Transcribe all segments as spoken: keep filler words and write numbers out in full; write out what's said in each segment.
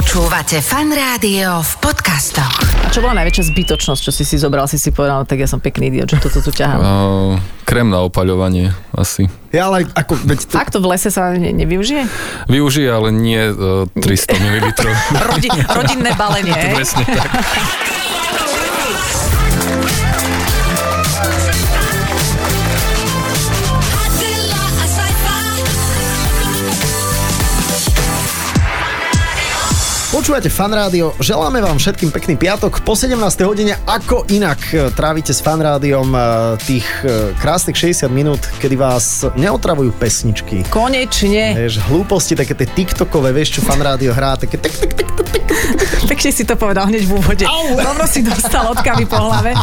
Počúvate Fanrádio v podcastoch. A čo bola najväčšia zbytočnosť, čo si si zobral, si si povedal, tak ja som pekný idiot, že toto tu ťahám? Uh, krém na opaľovanie asi. Ja, ale ako... To... Ak to v lese sa ne, nevyužije? Využije, ale nie uh, tristo mililitrov. Rodin, rodinné balenie. Presne tak. Počúvate Fanrádio, želáme vám všetkým pekný piatok po sedemnástej hodine, ako inak trávite s Fanrádiom tých krásnych šesťdesiat minút, kedy vás neotravujú pesničky. Konečne. Vieš, hlúposti, také tie tiktokové, vieš, čo Fanrádio hrá, také tak, tak, tak, tak, tak, tak. Pekne si to povedal hneď v úvode. Dobro si dostal od kávy po hlave.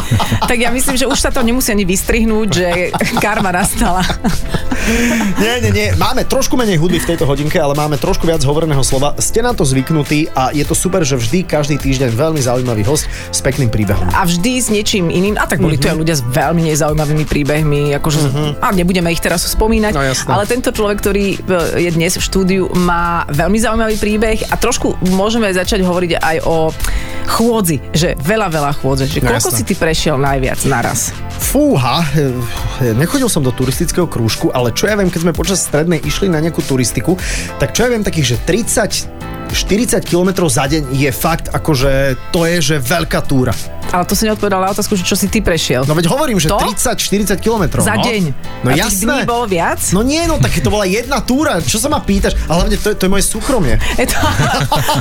Tak ja myslím, že už sa to nemusí ani vystrihnúť, že karma nastala. Nie, nie, nie. Máme trošku menej hudby v tejto hodinke, ale máme trošku viac hovoreného slova. Ste na to zvyknutí a je to super, že vždy každý týždeň veľmi zaujímavý host s pekným príbehom. A vždy s niečím iným. A tak boli mm-hmm. tu aj ľudia s veľmi nezaujímavými príbehmi, akože mm-hmm. a nebudeme ich teraz spomínať, no, ale tento človek, ktorý je dnes v štúdiu, má veľmi zaujímavý príbeh a trošku môžeme začať hovoriť aj o chôdzi, že veľa veľa chôdze, že no, koľko jasné. si ty prešiel najviac naraz? Fúha, nechodil som do turistického krúžku, ale čo ja viem, keď sme počas strednej išli na nejakú turistiku, tak čo ja viem takých, že tridsať štyridsať kilometrov za deň je fakt akože, to je, že veľká túra. Ale to si neodpovedal na otázku, že čo si ty prešiel. No veď hovorím, že tridsať štyridsať kilometrov. Za no? deň. No a tých dní bolo viac? No nie, no tak to bola jedna túra, čo sa ma pýtaš? A hlavne to je, to je moje súkromie. E to,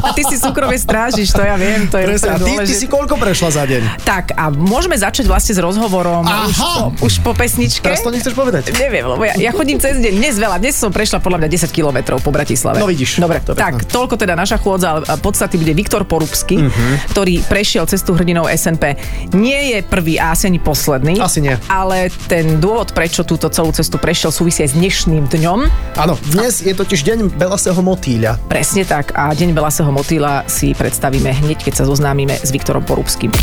a ty si súkromie strážiš, to ja viem. To je, Presne, to je a ty, ty si koľko prešla za deň? Tak a môžeme začať vlastne s rozhovorom. Aha. Už po, už po pesničke. Teraz to nechceš povedať. Neviem, lebo ja, ja chodím cez deň, dnes veľa. Dnes som prešla podľa mňa desať kilometrov po Bratislave. No vidíš. Dobre, to tak, no. Toľko teda naša chôdza, ale v podstate bude Viktor Porubský, mm-hmm. ktorý prešiel cestu hrdinou es en pé. Nie je prvý a asi ani posledný. Asi nie. Ale ten dôvod, prečo túto celú cestu prešiel, súvisí aj s dnešným dňom. Áno, dnes je totiž deň Belasého motýľa. Presne tak. A deň Belasého motýľa si predstavíme hneď, keď sa zoznámime s Viktorom Porubským.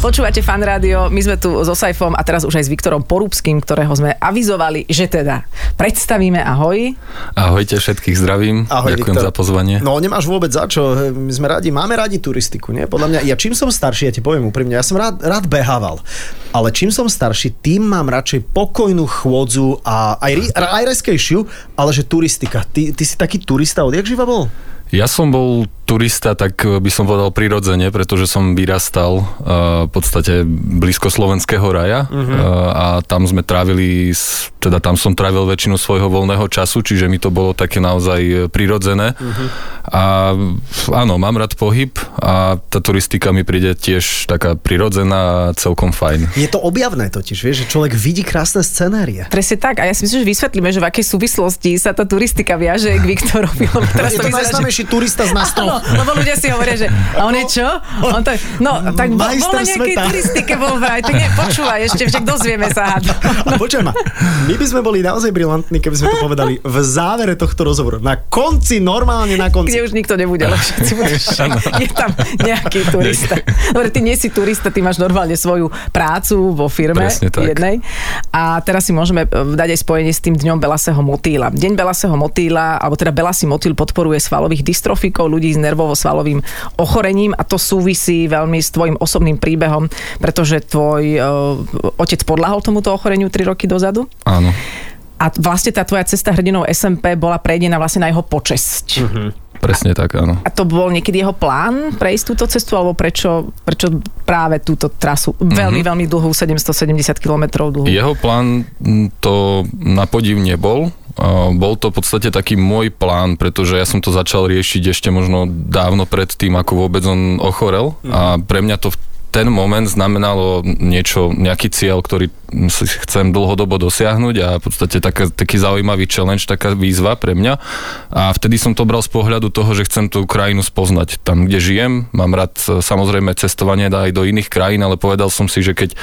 Počúvate Fanrádio, my sme tu so Sajfom a teraz už aj s Viktorom Porubským, ktorého sme avizovali, že teda predstavíme. Ahoj. Ahojte, všetkých zdravím. Ahoj, ďakujem Viktor. Za pozvanie. No nemáš vôbec za čo, my sme radi, máme radi turistiku, nie? Podľa mňa, ja čím som starší, ja ti poviem úprimne, ja som rád, rád behával, ale čím som starší, tým mám radšej pokojnú chôdzu a aj, aj reskejšiu, ale že turistika. Ty, ty si taký turista, odjak živa bol? Ja som bol turista, tak by som povedal prirodzene, pretože som vyrastal uh, v podstate blízko Slovenského raja uh-huh. uh, a tam sme trávili, teda tam som trávil väčšinu svojho voľného času, čiže mi to bolo také naozaj prirodzené. Uh-huh. A áno, mám rád pohyb a tá turistika mi príde tiež taká prirodzená a celkom fajn. Je to objavné totiž, vieš, že človek vidí krásne scenárie. Presne tak a ja si myslím, že vysvetlíme, že v akej súvislosti sa tá turistika viaže k Viktorovi. Teraz to vyzerá, turista z nás troch. Áno, lebo ľudia si hovoria, že a on je čo? On to, no, tak bol, bol na nejakej sveta. turistike, bol vraj, tak nepočúvaj ešte, však dozvieme sa. No. A počuj ma, my by sme boli naozaj brilantní, keby sme to povedali v závere tohto rozhovoru. Na konci, normálne na konci. Kde už nikto nebude, ale všetci budeš. Je tam nejaký turista. Dobre, ty nie si turista, ty máš normálne svoju prácu vo firme. Presne tak. Jednej. A teraz si môžeme dať aj spojenie s tým dňom Belasého motýla. Deň Belasého motýla, alebo teda Belasý motýl podporuje svalových dystrofikov, ľudí s nervovo-svalovým ochorením a to súvisí veľmi s tvojim osobným príbehom, pretože tvoj e, otec podľahol tomuto ochoreniu tri roky dozadu. Áno. A vlastne tá tvoja cesta hrdinou es en pé bola prejdená vlastne na jeho počesť. Mhm. Presne tak, áno. A to bol niekedy jeho plán prejsť túto cestu, alebo prečo, prečo práve túto trasu veľmi, mm-hmm. veľmi dlhú, sedemstosedemdesiat kilometrov dlhú? Jeho plán to na podiv nebol. Bol to v podstate taký môj plán, pretože ja som to začal riešiť ešte možno dávno pred tým, ako vôbec on ochorel a pre mňa to v ten moment znamenalo niečo, nejaký cieľ, ktorý si chcem dlhodobo dosiahnuť a v podstate taká, taký zaujímavý challenge, taká výzva pre mňa. A vtedy som to bral z pohľadu toho, že chcem tú krajinu spoznať. Tam, kde žijem, mám rád samozrejme cestovanie aj do iných krajín, ale povedal som si, že keď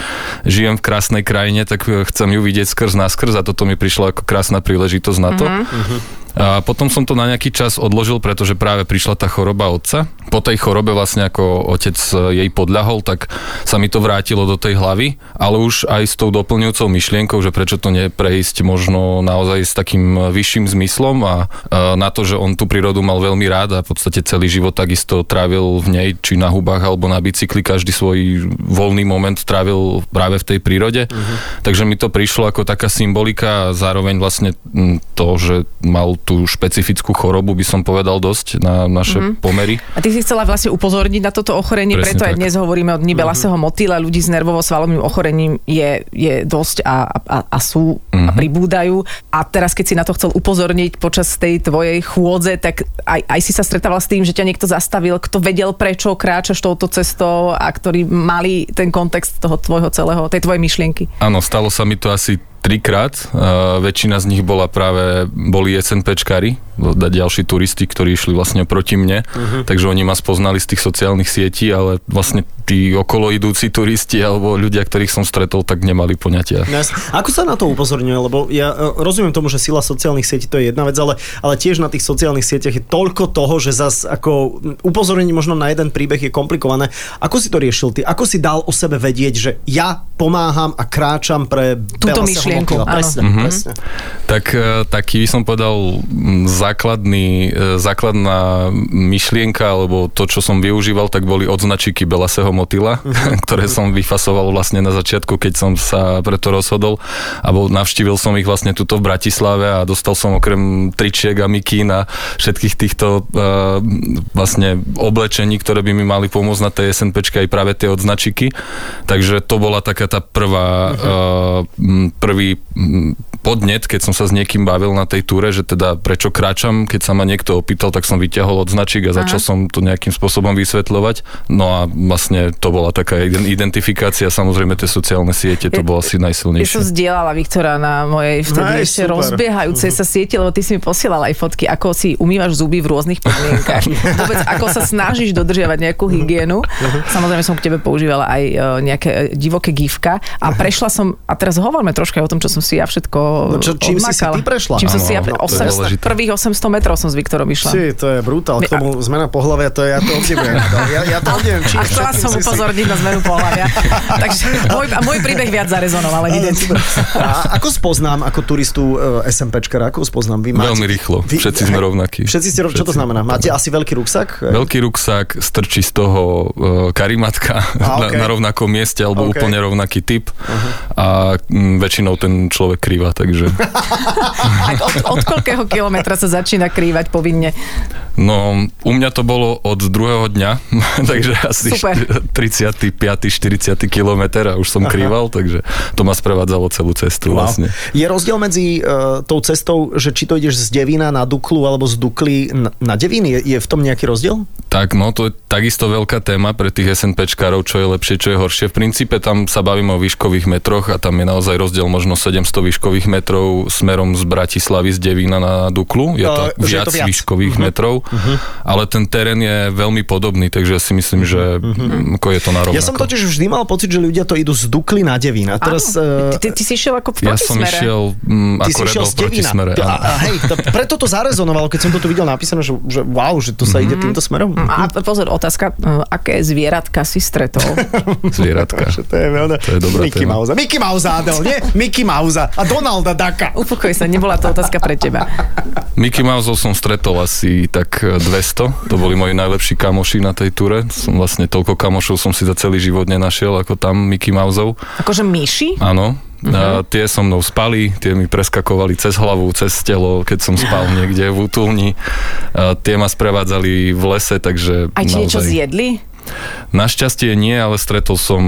žijem v krásnej krajine, tak chcem ju vidieť skrz naskrz a toto mi prišla ako krásna príležitosť na to. Mm-hmm. A potom som to na nejaký čas odložil, pretože práve prišla tá choroba otca. Po tej chorobe vlastne ako otec jej podľahol, tak tak sa mi to vrátilo do tej hlavy, ale už aj s tou doplňujúcou myšlienkou, že prečo to neprejsť možno naozaj s takým vyšším zmyslom a na to, že on tú prírodu mal veľmi rád a v podstate celý život takisto trávil v nej, či na hubách alebo na bicykli, každý svoj voľný moment trávil práve v tej prírode. Uh-huh. Takže mi to prišlo ako taká symbolika a zároveň vlastne to, že mal tú špecifickú chorobu, by som povedal dosť na naše uh-huh. pomery. A ty si chcela vlastne upozorniť na toto ochorenie, presne preto tak. Aj dnes hovoríme o dni uh-huh. Belasého motýla, ľudí s nervovo-svalovým ochorením je, je dosť a, a, a sú uh-huh. a pribúdajú. A teraz, keď si na to chcel upozorniť počas tej tvojej chôdze, tak aj, aj si sa stretávala s tým, že ťa niekto zastavil, kto vedel, prečo kráčaš touto cestou a ktorí mali ten kontext toho tvojho celého, tej tvojej myšlienky. Áno, stalo sa mi to asi trikrát. Uh, väčšina z nich bola práve, boli SNPčkari, ďalší turisti, ktorí išli vlastne proti mne, uh-huh. takže oni ma spoznali z tých sociálnych sietí, ale vlastne tí okolo idúci turisti alebo ľudia, ktorých som stretol, tak nemali poňatia. Yes. Ako sa na to upozorňuje? Lebo ja rozumiem tomu, že sila sociálnych sietí to je jedna vec, ale, ale tiež na tých sociálnych sieťach je toľko toho, že zas ako upozornenie možno na jeden príbeh je komplikované. Ako si to riešil ty? Ako si dal o sebe vedieť, že ja pomáham a kráčam pre Belasov? Motýľa, presne, mm-hmm. presne. Tak taký som povedal základný, základná myšlienka, alebo to, čo som využíval, tak boli odznačiky Belasého motýľa, mm-hmm. ktoré som vyfasoval vlastne na začiatku, keď som sa preto rozhodol a bol, navštívil som ich vlastne tuto v Bratislave a dostal som okrem tričiek a mikín a všetkých týchto uh, vlastne oblečení, ktoré by mi mali pomôcť na tej SNPčke aj práve tie odznačiky. Takže to bola taká tá prvá mm-hmm. uh, prvá podnet, keď som sa s niekým bavil na tej túre, že teda prečo kráčam, keď sa ma niekto opýtal, tak som vyťahol odznačík a začal Aha. som to nejakým spôsobom vysvetľovať. No a vlastne to bola taká identifikácia, samozrejme tie sociálne siete, to bolo asi najsilnejšie. Ja som zdieľala Viktora na mojej vtedy ešte rozbiehajúcej sa siete, lebo ty si mi posielal aj fotky, ako si umývaš zuby v rôznych podmienkach. Vôbec, ako sa snažíš dodržiavať nejakú hygienu. Samozrejme som k tebe používala aj nejaké divoké gifka a prešla som, a teraz hovoríme troška o tom, čo som si ja všetko no, čo, čím odmakala. Čím si si ty prešla? Čím som si ja osemsto, prvých osemsto metrov som s Viktorom išla. Si, to je brutál. K tomu zmena pohlavia, to je, ja to obdivujem. Ja, ja to obdivujem. A chcela som upozorniť si na zmenu pohlavia. Takže môj, môj príbeh viac zarezonoval. A ako spoznám ako turistu SNPčkara? Ako spoznám? Vy máte, veľmi rýchlo. Vy, všetci sme rovnakí. Všetci ste rovnakí. Čo to znamená? Máte asi veľký ruksak? Veľký ruksak, strčí z toho uh, karimatka a, okay. na, na rovnakom mieste alebo okay. úplne rovnaký typ. Uh-huh. A m, väčšinou ten človek krýva, takže... od, od koľkého kilometra sa začína krývať povinne? No, u mňa to bolo od druhého dňa, takže asi tridsiaty piaty štyridsiaty kilometr a už som Aha. krýval, takže to ma sprevádzalo celú cestu wow. vlastne. Je rozdiel medzi uh, tou cestou, že či to ideš z Devína na Duklu alebo z Dukly na, na Devín? Je, je v tom nejaký rozdiel? Tak, no, to je takisto veľká téma pre tých SNPčkárov, čo je lepšie, čo je horšie. V princípe tam sa bavíme o výškových metroch a tam je naozaj rozdiel možno sedemsto výškových metrov smerom z Bratislavy z Devína na Duklu. Je to, uh, viac, je to viac výškových uh-huh. metrov. Uh-huh. Ale ten terén je veľmi podobný, takže ja si myslím, že uh-huh. ako je to narovnako. Ja som totiž vždy mal pocit, že ľudia to idú z Dukly na Devín. A teraz ty, ty, ty si išiel ako v protismere. Ja som išiel m, ako rebel v protismere. A, a hej, to, preto to zarezonovalo, keď som to tu videl napísané, že, že wow, že to sa mm-hmm. ide týmto smerom. A pozor, otázka, aké zvieratka si stretol? Zvieratka. To je veľmi... To je dobrá Mickey téma. Mouse. Mickey Mouse, Adel, nie? Mickey Mouse a Donalda Ducka. Upokoj sa, nebola to otázka pre teba. Mickey Mouse som stretol asi tak dvesto, to boli moji najlepší kamoši na tej túre. Som vlastne toľko kamošov som si za celý život nenašiel ako tam Mickey Mouseov. Akože myši? Áno. Uh-huh. A tie so mnou spali, tie mi preskakovali cez hlavu, cez telo, keď som spal niekde v útulni. A tie ma sprevádzali v lese, takže... A ti niečo zjedli? Našťastie nie, ale stretol som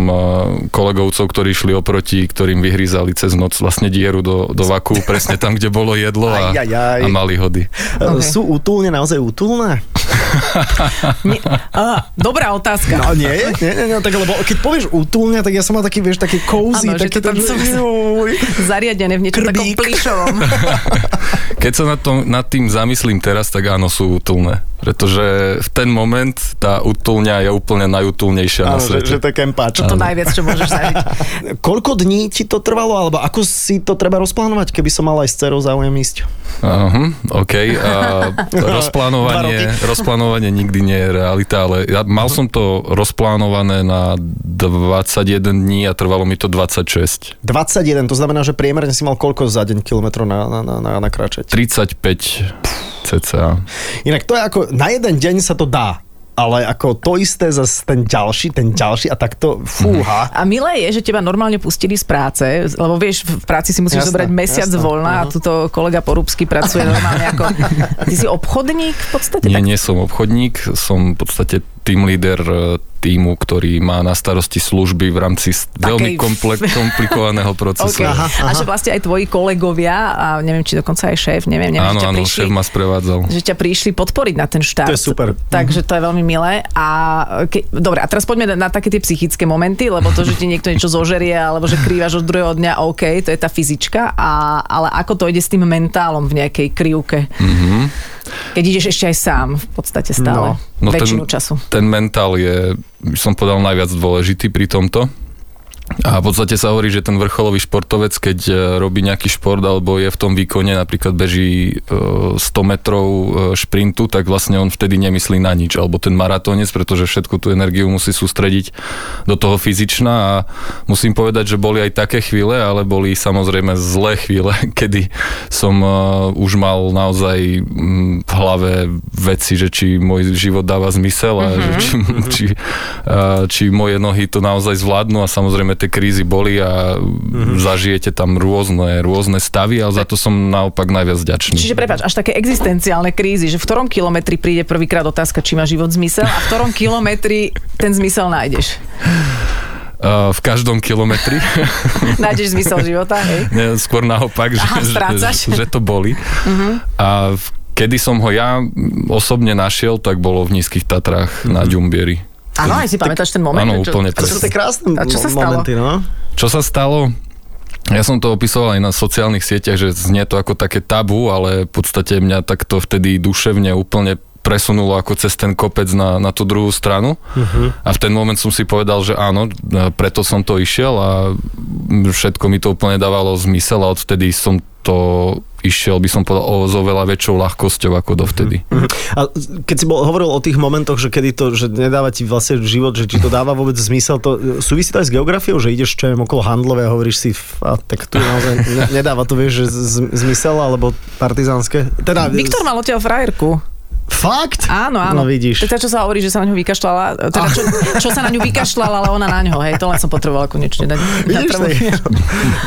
kolegovcov, ktorí šli oproti, ktorým vyhrízali cez noc vlastne dieru do, do vaku, presne tam, kde bolo jedlo a, aj, aj, aj. a mali hody. Okay. Sú útulne naozaj útulné? Nie, á, dobrá otázka. No nie, nie, nie, nie, tak lebo keď povieš útulňa, tak ja som mal taký, vieš, taký cozy, ano, taký tam som zariadené v niečom takom plyšovom. Keď sa nad, tom, nad tým zamyslím teraz, tak áno, sú útulné. Pretože v ten moment tá útulňa je úplne najútulnejšia áno, na svete. Že, že to je kempáč. Toto najviac, čo môžeš zažiť. Koľko dní ti to trvalo, alebo ako si to treba rozplánovať, keby som mal aj s dcerou záujem ísť? Aha, okej. Okay. Rozplánovanie, rozplánovanie nikdy nie je realita, ale ja mal som to rozplánované na dvadsaťjeden dní a trvalo mi to dvadsaťšesť. dvadsaťjeden, to znamená, že priemerne si mal koľko za deň kilometrov na, na, na, na kráčať? tridsaťpäť. Ceca. Inak to je ako, na jeden deň sa to dá, ale ako to isté zase ten ďalší, ten ďalší a takto fúha. A milé je, že teba normálne pustili z práce, lebo vieš, v práci si musíš jasné, zobrať mesiac jasné, voľna uh-huh. a tuto kolega Porubský pracuje normálne ako... Ty si obchodník v podstate? Nie, tak... nie som obchodník, som v podstate team leader týmu, ktorý má na starosti služby v rámci Takej... veľmi komple- komplikovaného procesu. Okay. Aha, aha. A že vlastne aj tvoji kolegovia a neviem, či dokonca aj šéf, neviem, neviem, áno, že ťa áno, prišli, šéf ma sprevádzal. Že ťa prišli podporiť na ten štart. To je super. Takže to je veľmi milé. A ke... Dobre, a teraz poďme na, na také tie psychické momenty, lebo to, že ti niekto niečo zožerie, alebo že krývaš od druhého dňa, OK, to je tá fyzička, a, ale ako to ide s tým mentálom v nejakej krivke? Mm-hmm. Keď ideš ešte aj sám, v podstate stále, no, no väčšinu ten, času. Ten mentál je, som povedal, najviac dôležitý pri tomto. A v podstate sa hovorí, že ten vrcholový športovec, keď robí nejaký šport alebo je v tom výkone, napríklad beží sto metrov šprintu, tak vlastne on vtedy nemyslí na nič. Alebo ten maratónec, pretože všetku tú energiu musí sústrediť do toho fyzična. A musím povedať, že boli aj také chvíle, ale boli samozrejme zlé chvíle, kedy som už mal naozaj v hlave veci, že či môj život dáva zmysel a mm-hmm. že či, či, či moje nohy to naozaj zvládnu. A samozrejme tie krízy boli a mm-hmm. zažijete tam rôzne, rôzne stavy, ale za to som naopak najviac vďačný. Čiže prepáč, až také existenciálne krízy, že v ktorom kilometri príde prvýkrát otázka, či má život zmysel a v ktorom kilometri ten zmysel nájdeš? Uh, v každom kilometri. Nájdeš zmysel života, hej? Ne, skôr naopak, že, Aha, že, že to boli. Mm-hmm. A v, kedy som ho ja osobne našiel, tak bolo v Nízkych Tatrách mm-hmm. na Ďumbieri. Áno, aj si pamätáš ten moment? Áno, úplne. Čo, a to sú tie krásne a čo sa momenty, no? Čo sa stalo? Ja som to opísal aj na sociálnych sieťach, že znie to ako také tabu, ale v podstate mňa takto vtedy duševne úplne presunulo ako cez ten kopec na, na tú druhú stranu uh-huh. a v ten moment som si povedal, že áno, preto som to išiel a všetko mi to úplne dávalo zmysel a odvtedy som to išiel, by som povedal, o, s oveľa väčšou ľahkosťou ako dovtedy. A keď si bol, hovoril o tých momentoch, že kedy to, že nedáva ti vlastne život, že či to dáva vôbec zmysel, to súvisí to aj s geografiou, že ideš, čo je okolo Handlovej a hovoríš si, a tak tu naozaj ne, nedáva to, vieš, že z, zmysel, alebo partizánske. Teda, Viktor mal od teho frajerku. Fakt? Áno, áno. No vidíš. Teda, čo sa hovorí, že sa na ňu vykašľala, teda čo, čo sa na ňu vykašľala, ale ona na ňo, hej, to len som potrebovala konečne dať. Vidíš, to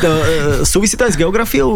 je. Súvisí to aj s geografiou?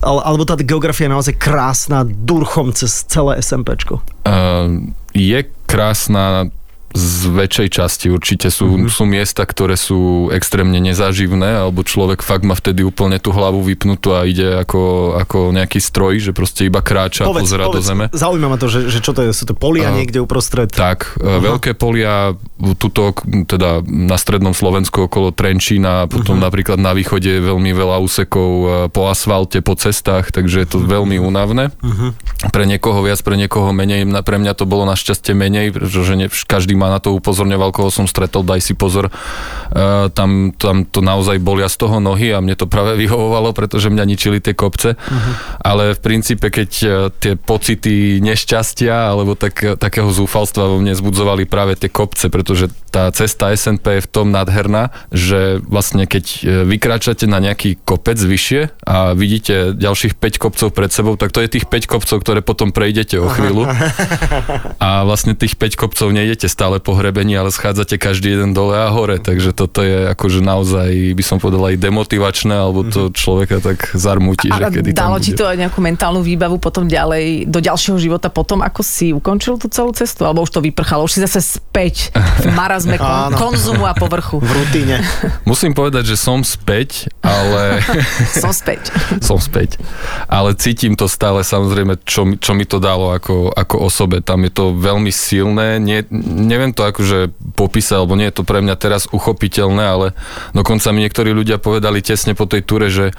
Alebo tá geografia je naozaj krásna durchom cez celé SNPčko? Uh, je krásna z väčšej časti. Určite sú, mm-hmm. sú miesta, ktoré sú extrémne nezáživné, alebo človek fakt má vtedy úplne tú hlavu vypnutú a ide ako, ako nejaký stroj, že proste iba kráča a pozerá do zeme. Zaujíma ma to, že, že čo to je? Sú to polia uh, niekde uprostred? Tak, uh-huh. veľké polia, tuto, teda na strednom Slovensku okolo Trenčína, potom uh-huh. napríklad na východe je veľmi veľa úsekov po asfalte, po cestách, takže je to uh-huh. veľmi únavné. Uh-huh. Pre niekoho viac, pre niekoho menej. Pre mňa to bolo našťastie menej, pretože ne, každý ma na to upozorňoval, koho som stretol, daj si pozor, uh, tam, tam to naozaj bolia z toho nohy a mne to práve vyhovovalo, pretože mňa ničili tie kopce, uh-huh. ale v princípe, keď tie pocity nešťastia alebo tak, takého zúfalstva vo mne zbudzovali práve tie kopce, pretože tá cesta es en pé je v tom nádherná, že vlastne keď vykráčate na nejaký kopec vyššie a vidíte ďalších päť kopcov pred sebou, tak to je tých päť kopcov, ktoré potom prejdete o chvíľu a vlastne tých päť kopcov nejdete stále ale pohrebení, ale schádzate každý jeden dole a hore, takže toto je akože naozaj, by som povedal, aj demotivačné, alebo to človeka tak zarmúti, a, že kedy tam bude. Dalo ti to aj nejakú mentálnu výbavu potom ďalej, do ďalšieho života potom, ako si ukončil tú celú cestu, alebo už to vyprchalo, už si zase späť v marazme kon- konzumu a povrchu. V rutíne. Musím povedať, že som späť, ale... som späť. som späť. Ale cítim to stále, samozrejme, čo, čo mi to dalo ako, ako osobe. Tam je to veľmi silné. Nie, neviem to akože popísať, alebo nie je to pre mňa teraz uchopiteľné, ale dokonca mi niektorí ľudia povedali tesne po tej túre, že,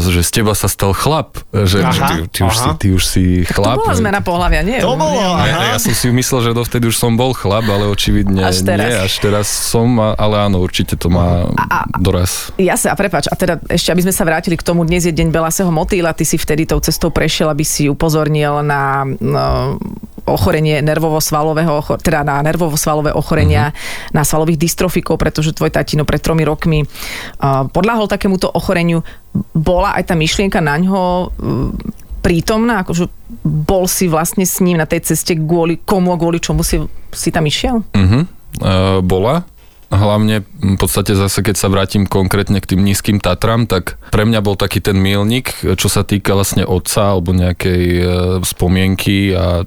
že z teba sa stal chlap. Že aha, ty, ty, už si, ty už si chlap. To bola zmena pohlavia, nie? To bolo, ja, ja som si myslel, že dovtedy už som bol chlap, ale očividne až nie. Až teraz som, ale áno, určite to má a, a, doraz. Ja sa, a prepáč, a teda ešte, aby sme sa vrátili k tomu, dnes je deň Belasého motýla, ty si vtedy tou cestou prešiel, aby si upozornil na... No, ochorenie nervovo-svalového, teda na nervovo-svalové ochorenia, uh-huh. na svalových dystrofikov, pretože tvoj tatino pred tromi rokmi uh, podľahol takémuto ochoreniu. Bola aj tá myšlienka naňho uh, prítomná? Akože bol si vlastne s ním na tej ceste kvôli komu a kvôli čomu si, si tam išiel? Uh-huh. Uh, bola. Hlavne v podstate zase, keď sa vrátim konkrétne k tým nízkym Tatram, tak pre mňa bol taký ten míľnik, čo sa týka vlastne otca alebo nejakej e, spomienky a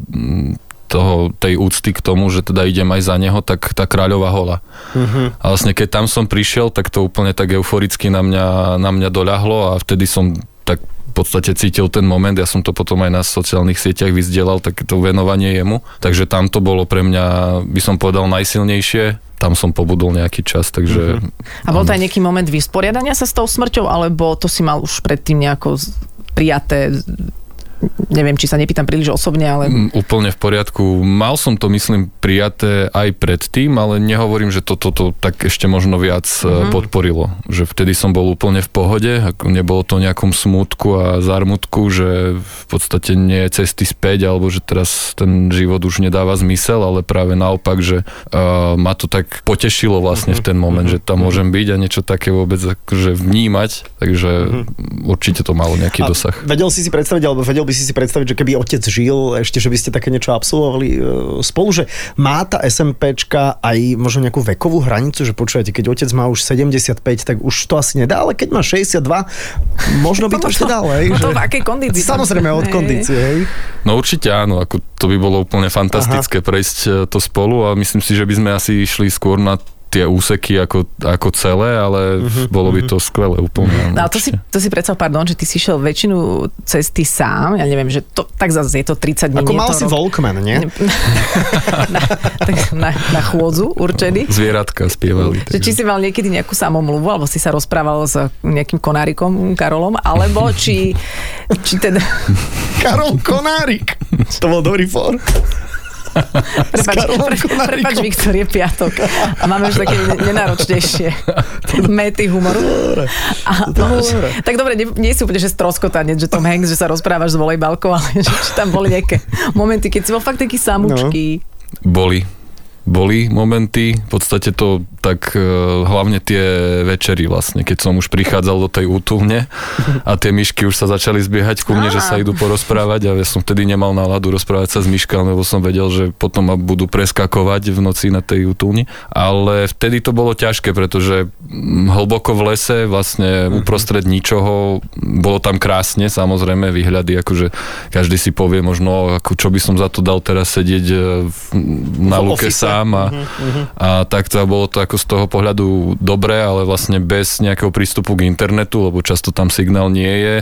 toho, tej úcty k tomu, že teda idem aj za neho, tak tá Kráľová hola. Uh-huh. A vlastne keď tam som prišiel, tak to úplne tak euforicky na mňa, na mňa doľahlo a vtedy som tak v podstate cítil ten moment, ja som to potom aj na sociálnych sieťach vyzdielal, takéto venovanie jemu, takže tam to bolo pre mňa, by som povedal, najsilnejšie. Tam som pobudol nejaký čas, takže... Uh-huh. A bol to aj nejaký moment vysporiadania sa s tou smrťou, alebo to si mal už predtým nejako prijaté... Neviem, či sa nepýtam príliš osobne, ale... Úplne v poriadku. Mal som to, myslím, prijaté aj predtým, ale nehovorím, že toto to, to, tak ešte možno viac mm-hmm. podporilo. Že vtedy som bol úplne v pohode, nebolo to nejakom smútku a zármutku, že v podstate nie je cesty späť, alebo že teraz ten život už nedáva zmysel, ale práve naopak, že uh, ma to tak potešilo vlastne mm-hmm. v ten moment, mm-hmm. že tam môžem byť a niečo také vôbec akože vnímať, takže mm-hmm. určite to malo nejaký a dosah. Vedel si si predstaviť, alebo vedel by si si predstaviť, že keby otec žil, ešte, že by ste také niečo absolvovali spolu, že má tá SNPčka aj možno nejakú vekovú hranicu, že počujete, keď otec má už sedemdesiatpäť, tak už to asi nedá, ale keď má šesťdesiatdva, možno by to ešte dal, hej? To v akej kondícii? Samozrejme, od kondície, hej? No určite áno, ako to by bolo úplne fantastické aha. prejsť to spolu a myslím si, že by sme asi išli skôr na tie úseky ako, ako celé, ale uh-huh, bolo by to uh-huh. skvelé úplne. No a to si, to si predstav, pardon, že ty si šiel väčšinu cesty sám, ja neviem, že to, tak zase je to tridsať dní. Ako mal si rok. Walkman, nie? na, tak na, na chôdzu určený. Zvieratka spievali. Že, či si mal niekedy nejakú samomluvu, alebo si sa rozprával s nejakým konárikom, Karolom, alebo či, či teda... Karol Konárik! To bol dobrý for. Prepač, Viktor, je piatok. A máme už také nenáročnejšie mety humoru. A, no, tak dobre, nie, nie sú úplne, že stroskotanec, že Tom Hanks, že sa rozprávaš s volejbalkou, ale že, že tam boli nejaké momenty, keď si bol fakt taký samúčky. No. Boli. Boli momenty, v podstate to tak hlavne tie večery vlastne, keď som už prichádzal do tej útulne a tie myšky už sa začali zbiehať ku mne, že sa idú porozprávať a ja som vtedy nemal náladu rozprávať sa s myškami, lebo som vedel, že potom ma budú preskakovať v noci na tej útulni, ale vtedy to bolo ťažké, pretože hlboko v lese, vlastne uprostred ničoho, bolo tam krásne, samozrejme výhľady, akože každý si povie možno, ako čo by som za to dal teraz sedieť na lúke sa a, uh-huh. a tak to bolo to ako z toho pohľadu dobré, ale vlastne bez nejakého prístupu k internetu, lebo často tam signál nie je,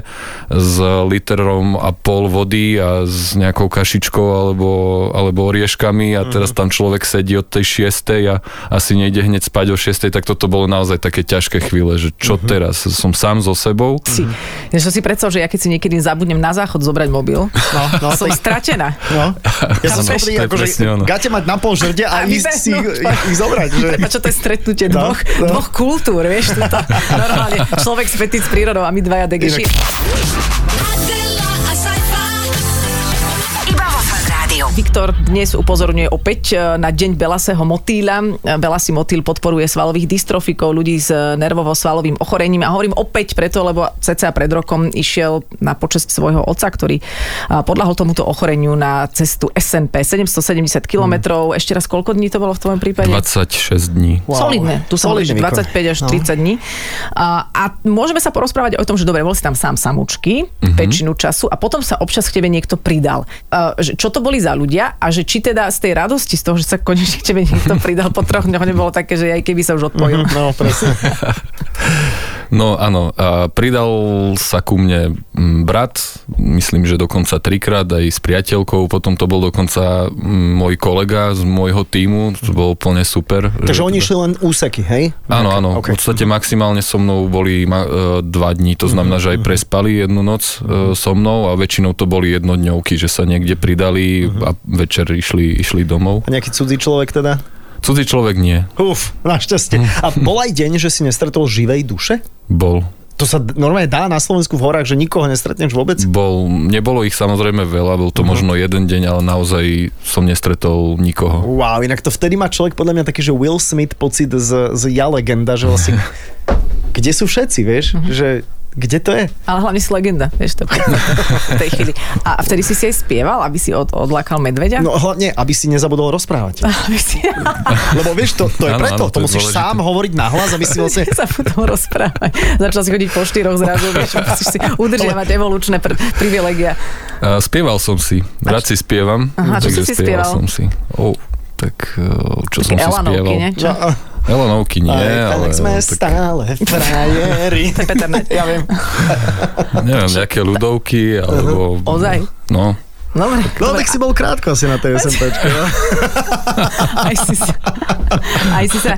s literom a pol vody a s nejakou kašičkou alebo, alebo orieškami a teraz tam človek sedí od tej šiestej a asi nejde hneď spať o šiestej, tak toto bolo naozaj také ťažké chvíle, že čo uh-huh. teraz? Som sám so sebou? Si, ja som si predstav, že ja keď si niekedy zabudnem na záchod zobrať mobil, no, no, som tak... stratená. No. Ja, ja som sa povedal, akože gate mať na pol žrdia a ísť si ich zobrať. Že... A čo to je stretnutie no, dvoch, no. dvoch kultúr, vieš? Tuto, normálne človek spätý s prírodou a my dvaja degeši. Adela a Sajfo. Iba vo Fanrádiu. Viktor dnes upozorňuje opäť na deň Belasého motýľa. Belasý motýľ podporuje svalových dystrofikov, ľudí s nervovo-svalovým ochorením. A hovorím opäť preto, lebo cca pred rokom išiel na počesť svojho otca, ktorý podľahol tomuto ochoreniu na cestu es en pé. sedemstosedemdesiat kilometrov. Hmm. Ešte raz, koľko dní to bolo v tvojom prípade? dvadsaťšesť dní. Wow. Solidné. Tu som Solidný, dvadsaťpäť až tridsať no. dní. A, a môžeme sa porozprávať o tom, že dobre, bol si tam sám samúčky, mm-hmm. väčšinu času a potom sa občas k tebe niekto pridal. Čo to boli za ľudia? radia a že či teda z tej radosti z toho, že sa konečne k tebe niekto pridal po troch dňoch, nebolo také, že aj keby sa už odpojil. No, presne. No áno, a pridal sa ku mne brat, myslím, že dokonca trikrát aj s priateľkou, potom to bol dokonca môj kolega z môjho tímu, to bolo úplne super. Takže oni teda... šli len úseky, hej? Áno, áno, okay. V podstate maximálne so mnou boli ma- dva dní, to znamená, že aj prespali jednu noc so mnou a väčšinou to boli jednodňovky, že sa niekde pridali a večer išli, išli domov. A nejaký cudzí človek teda? Cudzí človek nie. Uf, našťastie. A bol aj deň, že si nestretol živej duše? Bol. To sa normálne dá na Slovensku v horách, že nikoho nestretneš vôbec? Bol. Nebolo ich samozrejme veľa, bol to uh-huh. možno jeden deň, ale naozaj som nestretol nikoho. Wow, inak to vtedy má človek podľa mňa taký, že Will Smith pocit z, z Ja legenda, že vlastne... Kde sú všetci, vieš? Uh-huh. Že... Kde to je? Ale hlavne si legenda, vieš to v tej chvíli. A vtedy si si aj spieval, aby si od, odlákal medveďa? No hlavne, aby si nezabudol rozprávať. Si... Lebo vieš, to, to je ano, preto, ano, to, to je musíš dôležité. Sám hovoriť nahlas, aby si vlastne... Nezabudol rozprávať. Začal si chodiť po štyroch zrazu, vieš, musíš si udržiavať Ale... evolučné pr- privilegia. Uh, spieval som si, rád si spievam. Aha, čo si spieval? Som si. Oh, tak čo tak som si spieval? Ne? Čo? Elanovky nie, aj, ale... Tak sme tak... stále frajeri. Ja viem. Neviem, nejaké ľudovky, alebo... Ozaj? No. Dobre. No, dobre. Tak si bol krátko asi na tej SNPčke. No? Aj si sa... Aj si sa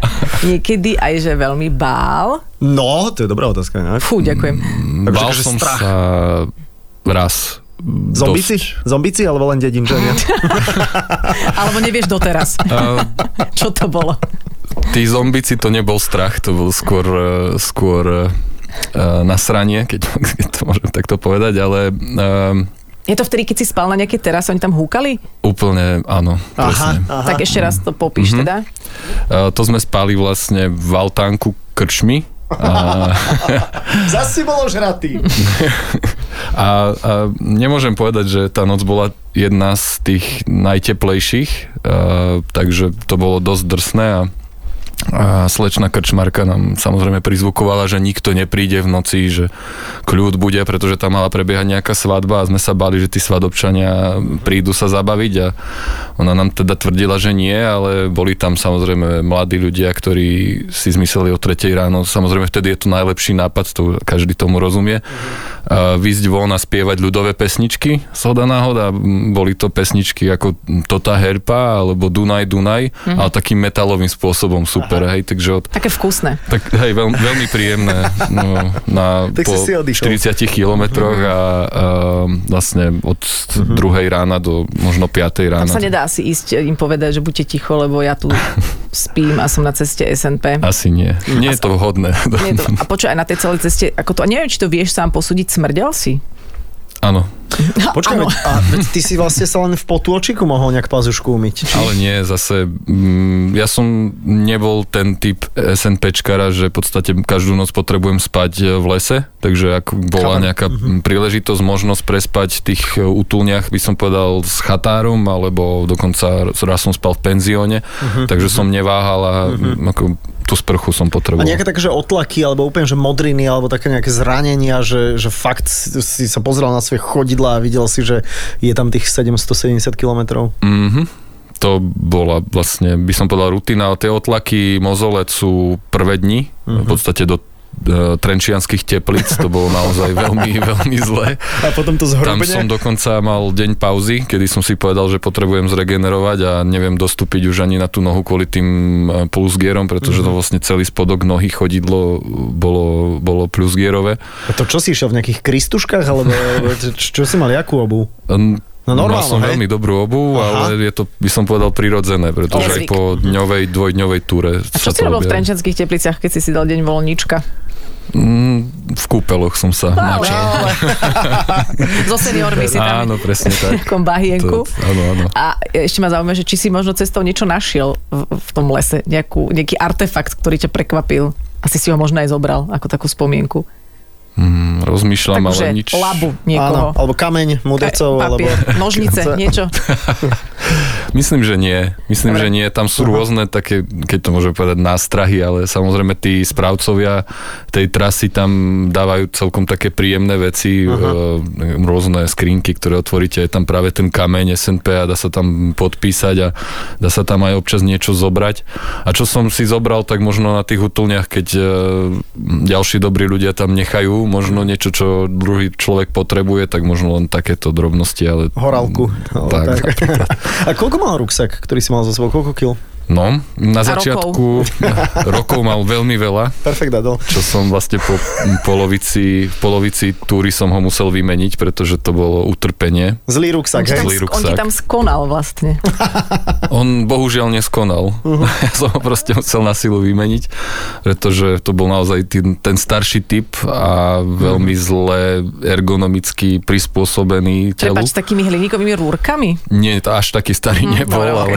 niekedy aj že veľmi bál. No, to je dobrá otázka, ne? Fú, ďakujem. Mm, bál som strach. Sa raz... Zombici? Zombici alebo len dedinčania? Alebo nevieš doteraz. Čo to bolo? Tí zombici to nebol strach, to bol skôr, skôr nasranie, keď, keď to môžem takto povedať, ale... Um, je to vtedy, keď si spal na nejakej terase, oni tam húkali? Úplne, áno, presne. Aha, aha. Tak ešte raz to popíš mm-hmm. teda. Uh, to sme spali vlastne v altánku krčmy. A... Zas si bol ožratý. a, a nemôžem povedať, že tá noc bola jedna z tých najteplejších, uh, takže to bolo dosť drsné a A slečna krčmarka nám samozrejme prizvukovala, že nikto nepríde v noci, že kľud bude, pretože tam mala prebiehať nejaká svadba a sme sa báli, že tí svadobčania prídu sa zabaviť a ona nám teda tvrdila, že nie, ale boli tam samozrejme mladí ľudia, ktorí si zmysleli o tretej ráno. Samozrejme vtedy je to najlepší nápad, to každý tomu rozumie. Výsť von a spievať ľudové pesničky, zhoda náhoda. Boli to pesničky ako Tota Herpa alebo Dunaj Dunaj, mhm. ale takým metalovým spôsobom sú. Hej, takže od... Také vkusné. Tak, hej, veľ, veľmi príjemné no, na po si štyridsiatich kilometroch a, a vlastne od uh-huh. druhej rána do možno piatej rána. Tam sa nedá asi ísť im povedať, že buďte ticho, lebo ja tu spím a som na ceste es en pé. Asi nie. Nie je to vhodné. Nie je to... A počuj, aj na tej celej ceste, ako to, a neviem, či to vieš sám posúdiť, smrdel si? Áno. Počkaj, veď, a veď ty si vlastne sa len v potôčiku mohol nejak pazušku umyť. Či? Ale nie, zase mm, ja som nebol ten typ SNPčkara, že v podstate každú noc potrebujem spať v lese, takže ak bola nejaká mm-hmm. príležitosť, možnosť prespať v tých útulniach, by som povedal s chatárom, alebo dokonca raz som spal v penzióne, mm-hmm. takže som neváhal a mm-hmm. ako, tú sprchu som potreboval. A nejaké také, že otlaky, alebo úplne, že modriny, alebo také nejaké zranenia, že, že fakt si sa pozrel na svoje chodidlo a videl si, že je tam tých sedemstosedemdesiat kilometrov. Mhm. To bola vlastne, by som povedal, rutina. Tie otlaky mozole sú prvé dni, mm-hmm. v podstate do Trenčianskych Teplic, to bolo naozaj veľmi, veľmi zlé. A potom to zhrubne? Tam som dokonca mal deň pauzy, kedy som si povedal, že potrebujem zregenerovať a neviem dostúpiť už ani na tú nohu kvôli tým plusgierom, pretože to vlastne celý spodok nohy, chodidlo bolo, bolo plusgierové. A to čo si išiel v nejakých kristuškách? Alebo čo si mal, jakú obu? Um, No normálne, mal som hej? veľmi dobrú obuv, ale je to, by som povedal, prirodzené, pretože aj po dňovej, dvojdňovej túre. A čo si robil v Trenčianskych Tepliciach, keď si si dal deň voľnička? Mm, v kúpeloch som sa načal. Ale... Zo seniormi si tam áno, presne tak. V nejakom bahienku. To, áno, áno. A ešte ma zaujíma, že či si možno cestou niečo našiel v, v tom lese, nejakú, nejaký artefakt, ktorý ťa prekvapil. Asi si ho možno aj zobral, ako takú spomienku. Mm, rozmýšľam, takže, ale nič. Labu niekoho. Áno, alebo kameň, mudrcov, Ka- papier, alebo... nožnice, niečo. Myslím, že nie. Myslím, že nie. Tam sú rôzne také, keď to môžem povedať, nástrahy, ale samozrejme tí správcovia tej trasy tam dávajú celkom také príjemné veci, uh-huh. rôzne skrinky, ktoré otvoríte. Je tam práve ten kameň es en pé a dá sa tam podpísať a dá sa tam aj občas niečo zobrať. A čo som si zobral, tak možno na tých útulniach, keď ďalší dobrí ľudia tam nechajú, možno niečo, čo druhý človek potrebuje, tak možno len takéto drobnosti, ale... Horálku. No, tak. tak. A koľko mal ruksak, ktorý si mal zo sebou? Koľko kil? No, na začiatku rokov. rokov mal veľmi veľa. Perfekt, Adel. Čo som vlastne po polovici, polovici túry som ho musel vymeniť, pretože to bolo utrpenie. Zlý ruksak, hej? Zlý ruksak. On ti tam skonal vlastne. On bohužiaľ neskonal. Uh-huh. Ja som ho proste musel na silu vymeniť, pretože to bol naozaj ten, ten starší typ a veľmi zle ergonomicky prispôsobený telu. Prepač, s takými hliníkovými rúrkami? Nie, to až taký starý hmm, nebol, ale...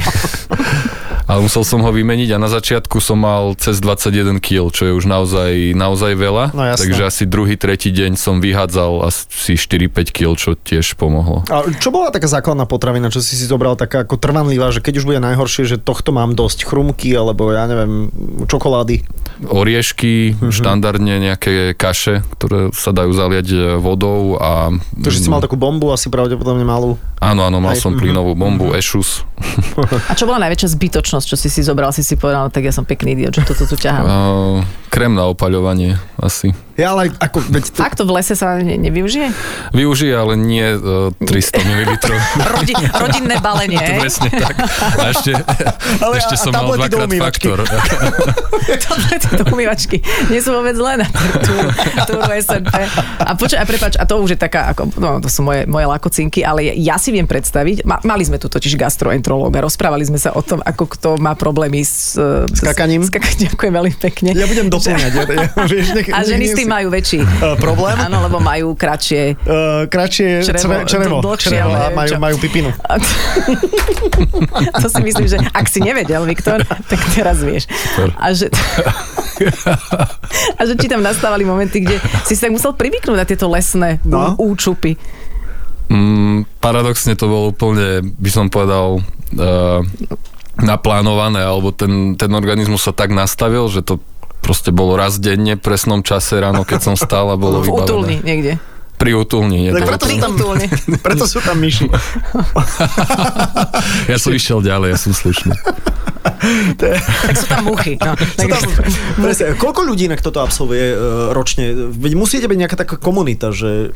Ale musel som ho vymeniť a na začiatku som mal cez dvadsaťjeden kíl, čo je už naozaj, naozaj veľa. No, takže asi druhý, tretí deň som vyhádzal asi štyri päť kíl, čo tiež pomohlo. A čo bola taká základná potravina, čo si si zobral taká ako trvanlivá, že keď už bude najhoršie, že tohto mám dosť, chrumky alebo ja neviem, čokolády? Oriešky, mm-hmm. štandardne nejaké kaše, ktoré sa dajú zaliať vodou a... Takže si mal takú bombu asi pravdepodobne malú. Áno, áno, mal Aj, som mm-hmm. plynovú bombu, mm-hmm. ešus. A čo bola najväčšia zbytočnosť? Čo si si zobral, si si povedal, tak ja som pekný idiot, že toto tu ťahám. Uh, krém na opaľovanie, asi. Ja, ale ako... To... Ak to v lese sa ne, nevyužije? Využije, ale nie uh, tristo mililitrov. Rodin, rodinné balenie. To presne tak. A ešte, ale ešte a, som a mal dvakrát faktor. Tablety do umývačky. Nie sú vôbec len na tú es en pé. A počuť, a prepáč, a to už je taká, ako, no to sú moje, moje lakocinky, ale ja si viem predstaviť, ma, mali sme tu totiž gastroenterológa, rozprávali sme sa o tom, ako kto má problémy s... Skakaním? Skakaním, ďakujem veľmi pekne. Ja budem doplňať. Ja, ja, ja, a ženy s tým majú väčší. Uh, problém? Áno, lebo majú kratšie... Uh, kratšie črevo. črevo, dlhšie, črevo ale, majú, majú pipinu. To si myslím, že ak si nevedel, Viktor, tak teraz vieš. A že, a že či tam nastávali momenty, kde si si tak musel privyknúť na tieto lesné no. účupy. Mm, paradoxne to bolo úplne, by som povedal... Uh, naplánované, alebo ten, ten organizmus sa tak nastavil, že to proste bolo raz denne, v presnom čase ráno, keď som stál a bolo vybavené. V útulni niekde. Pri útulni. Nie, preto, sú tam, preto sú tam myši. Ja som išiel ďalej, ja som slušný. Tak sú tam muchy. No. Sú tam, presne, koľko ľudí inak toto absolvuje ročne? Veď musíte byť nejaká taká komunita, že...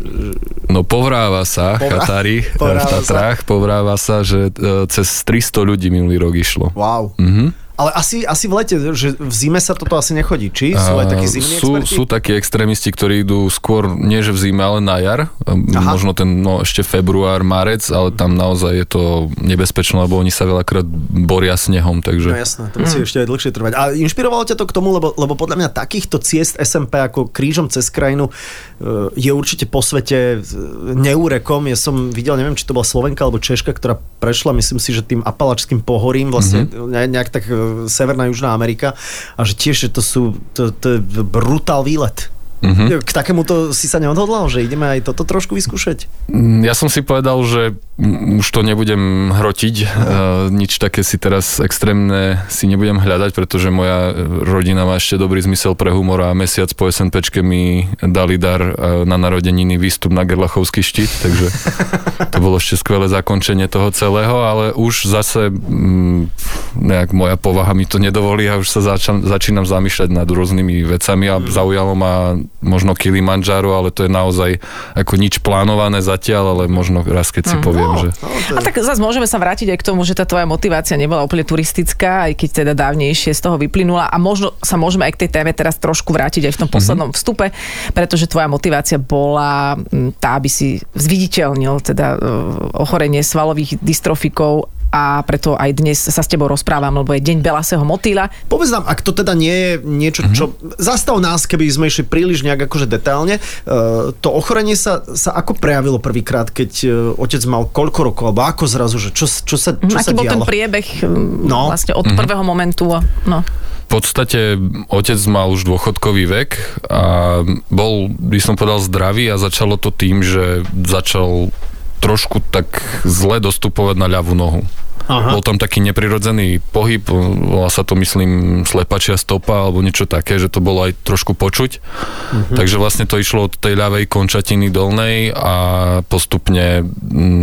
No povráva sa, povra... Chatári povráva v Tatrách, sa. povráva sa, že cez tristo ľudí minulý rok išlo. Wow. Mhm. Ale asi, asi v lete, že v zime sa toto asi nechodí, či? Sú aj takí zimní sú, experti? Sú takí extrémisti, ktorí idú skôr, nie že v zime, ale na jar. Aha. Možno ten, no, ešte február, marec, ale tam naozaj je to nebezpečné, lebo oni sa veľakrát boria snehom, takže... No jasné, to musí mm. ešte aj dlhšie trvať. A inšpirovalo ťa to k tomu, lebo, lebo podľa mňa takýchto ciest es en pé ako krížom cez krajinu je určite po svete neurekom. Ja som videl, neviem, či to bola Slovenka alebo Češka, ktorá prešla, myslím si, že tým Apalačským pohorím, vlastne mm-hmm. nejak tak Severná, Južná Amerika a že tiež, že to sú to, to je brutál výlet. Mm-hmm. K takémuto si sa neodhodlal, že ideme aj toto trošku vyskúšať? Ja som si povedal, že už to nebudem hrotiť. Uh, nič také si teraz extrémne si nebudem hľadať, pretože moja rodina má ešte dobrý zmysel pre humor a mesiac po SNPčke mi dali dar na narodeniny výstup na Gerlachovský štít, takže to bolo ešte skvelé zakončenie toho celého, ale už zase m, nejak moja povaha mi to nedovolí a už sa začam, začínam zamýšľať nad rôznymi vecami a zaujalo ma možno Kilimandžaro, ale to je naozaj ako nič plánované zatiaľ, ale možno raz, keď si mm. poviem, no, že... A tak zase môžeme sa vrátiť aj k tomu, že tá tvoja motivácia nebola úplne turistická, aj keď teda dávnejšie z toho vyplynula a možno sa môžeme aj k tej téme teraz trošku vrátiť aj v tom poslednom mm-hmm. vstupe, pretože tvoja motivácia bola tá, aby si zviditeľnil teda ochorenie svalových dystrofikov a preto aj dnes sa s tebou rozprávam, lebo je deň Belasého motýľa. Povedz nám, ak to teda nie je niečo, čo... Mm-hmm. Zastav nás, keby sme išli príliš nejak akože detailne. Uh, to ochorenie sa, sa ako prejavilo prvýkrát, keď uh, otec mal koľko rokov, alebo ako zrazu, že čo, čo sa, čo sa dialo? Aký bol ten priebeh no. vlastne od mm-hmm. prvého momentu? No. V podstate otec mal už dôchodkový vek a bol, by som povedal, zdravý a začalo to tým, že začal trošku tak zle dostupovať na ľavú nohu. Aha. Bol tam taký neprirodzený pohyb, volá sa to, myslím, slepačia stopa alebo niečo také, že to bolo aj trošku počuť. Uh-huh. Takže vlastne to išlo od tej ľavej končatiny dolnej a postupne m,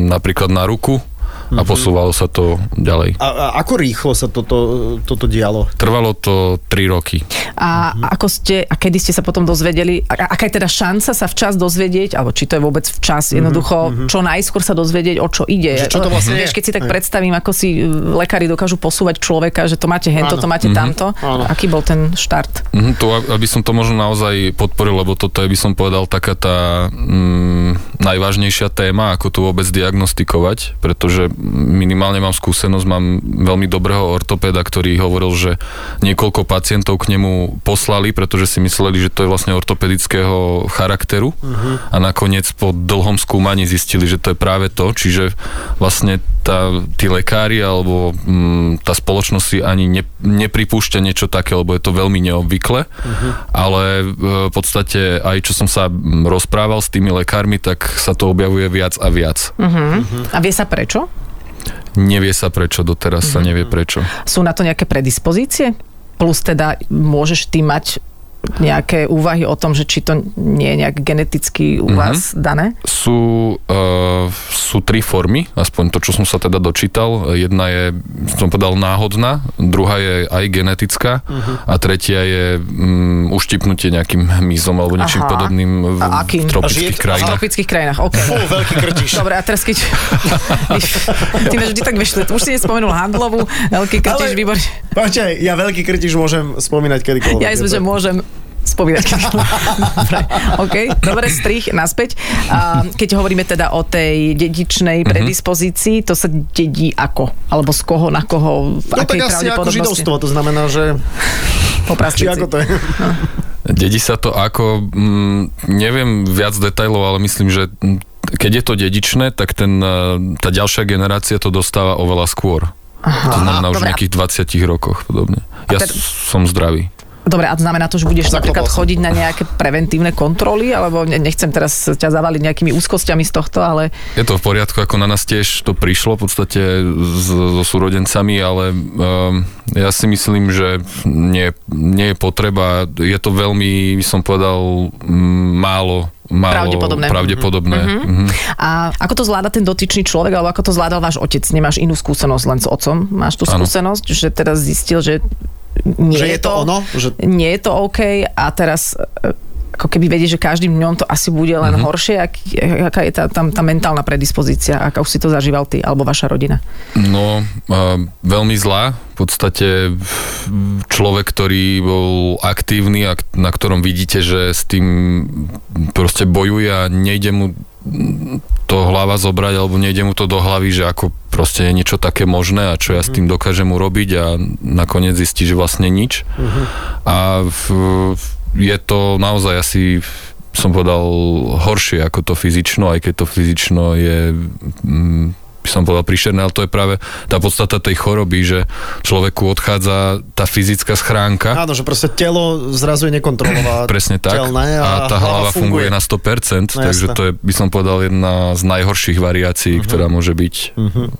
napríklad na ruku a posúvalo sa to ďalej. A, a ako rýchlo sa toto, toto dialo? Trvalo to tri roky. A, uh-huh. ako ste, a kedy ste sa potom dozvedeli, a, aká je teda šanca sa včas dozvedieť, alebo či to je vôbec včas, jednoducho, uh-huh. čo najskôr sa dozvedieť, o čo ide. Že čo to vlastne uh-huh. je? Keď si tak predstavím, ako si lekári dokážu posúvať človeka, že to máte hento, to máte uh-huh. tamto. Áno. Aký bol ten štart? Uh-huh, to, aby som to možno naozaj podporil, lebo toto je, by som povedal, taká tá mm, najvážnejšia téma, ako to vôbec diagnostikovať, pretože minimálne mám skúsenosť, mám veľmi dobrého ortopéda, ktorý hovoril, že niekoľko pacientov k nemu poslali, pretože si mysleli, že to je vlastne ortopedického charakteru uh-huh. a nakoniec po dlhom skúmaní zistili, že to je práve to, čiže vlastne tá, tí lekári alebo m, tá spoločnosť si ani ne, nepripúšťa niečo také, lebo je to veľmi neobvykle, uh-huh. ale v podstate aj čo som sa rozprával s tými lekármi, tak sa to objavuje viac a viac. Uh-huh. Uh-huh. A vie sa prečo? Nevie sa prečo, doteraz sa nevie prečo. Sú na to nejaké predispozície? Plus teda môžeš ty mať nejaké úvahy o tom, že či to nie je nejak geneticky u vás mm-hmm. dané? Sú, uh, sú tri formy, aspoň to, čo som sa teda dočítal. Jedna je, som povedal, náhodná, druhá je aj genetická mm-hmm. a tretia je um, uštipnutie nejakým hmyzom alebo niečím Aha. podobným v, v tropických Žiet? krajinách. V tropických krajinách, ok. Fú, veľký krtiš. Dobre, a teraz keď... ty máš vždy tak vešli, už si nespomenul Handlovú, veľký krtiš, výborný. Počkaj, ja veľký krtiš môžem spomínať kedykoľvek. Ja myslím, že môžem spomínať. Dobre, okay. Dobre, strich, naspäť. A keď hovoríme teda o tej dedičnej predispozícii, to sa dedí ako? Alebo z koho na koho? V no tak asi ako židovstvo, to znamená, že... Poprastíci. Či ako to je? No. Dedí sa to ako... M, neviem viac detailov, ale myslím, že keď je to dedičné, tak ten, tá ďalšia generácia to dostáva oveľa skôr. Aha. To znamená už v nejakých dvadsiatich rokoch podobne. Ja ten... som zdravý. Dobre, a to znamená to, že budeš napríklad chodiť na nejaké preventívne kontroly, alebo nechcem teraz ťa zavaliť nejakými úzkosťami z tohto, ale... Je to v poriadku, ako na nás tiež to prišlo v podstate so súrodencami, ale um, ja si myslím, že nie, nie je potreba, je to veľmi, by som povedal, málo Málo pravdepodobné. pravdepodobné. Mm-hmm. Mm-hmm. A ako to zvláda ten dotyčný človek, alebo ako to zvládal váš otec? Nemáš inú skúsenosť len s otcom? Máš tú ano. skúsenosť, že teraz zistil, že nie že je to, to ono? Že... Nie je to OK a teraz ako keby vedie, že každým dňom to asi bude len mm-hmm. horšie. Ak, aká je tá, tá, tá mentálna predispozícia? Aká už si to zažíval ty alebo vaša rodina? No, uh, veľmi zlá. V podstate človek, ktorý bol aktívny a na ktorom vidíte, že s tým proste bojuje a nejde mu to hlava zobrať alebo nejde mu to do hlavy, že ako proste je niečo také možné a čo ja s tým dokážem urobiť a nakoniec zistí, že vlastne nič. Uh-huh. A v, je to naozaj asi, som povedal, horšie ako to fyzično, aj keď to fyzično je... Mm, by som povedal príšerné, ale to je práve tá podstata tej choroby, že človeku odchádza tá fyzická schránka. Áno, že proste telo zrazu je nekontrolované. Presne tak. Telné a, a tá hlava funguje na sto percent, no, takže jasne. To je, by som povedal, jedna z najhorších variácií, uh-huh. ktorá môže byť. Uh-huh.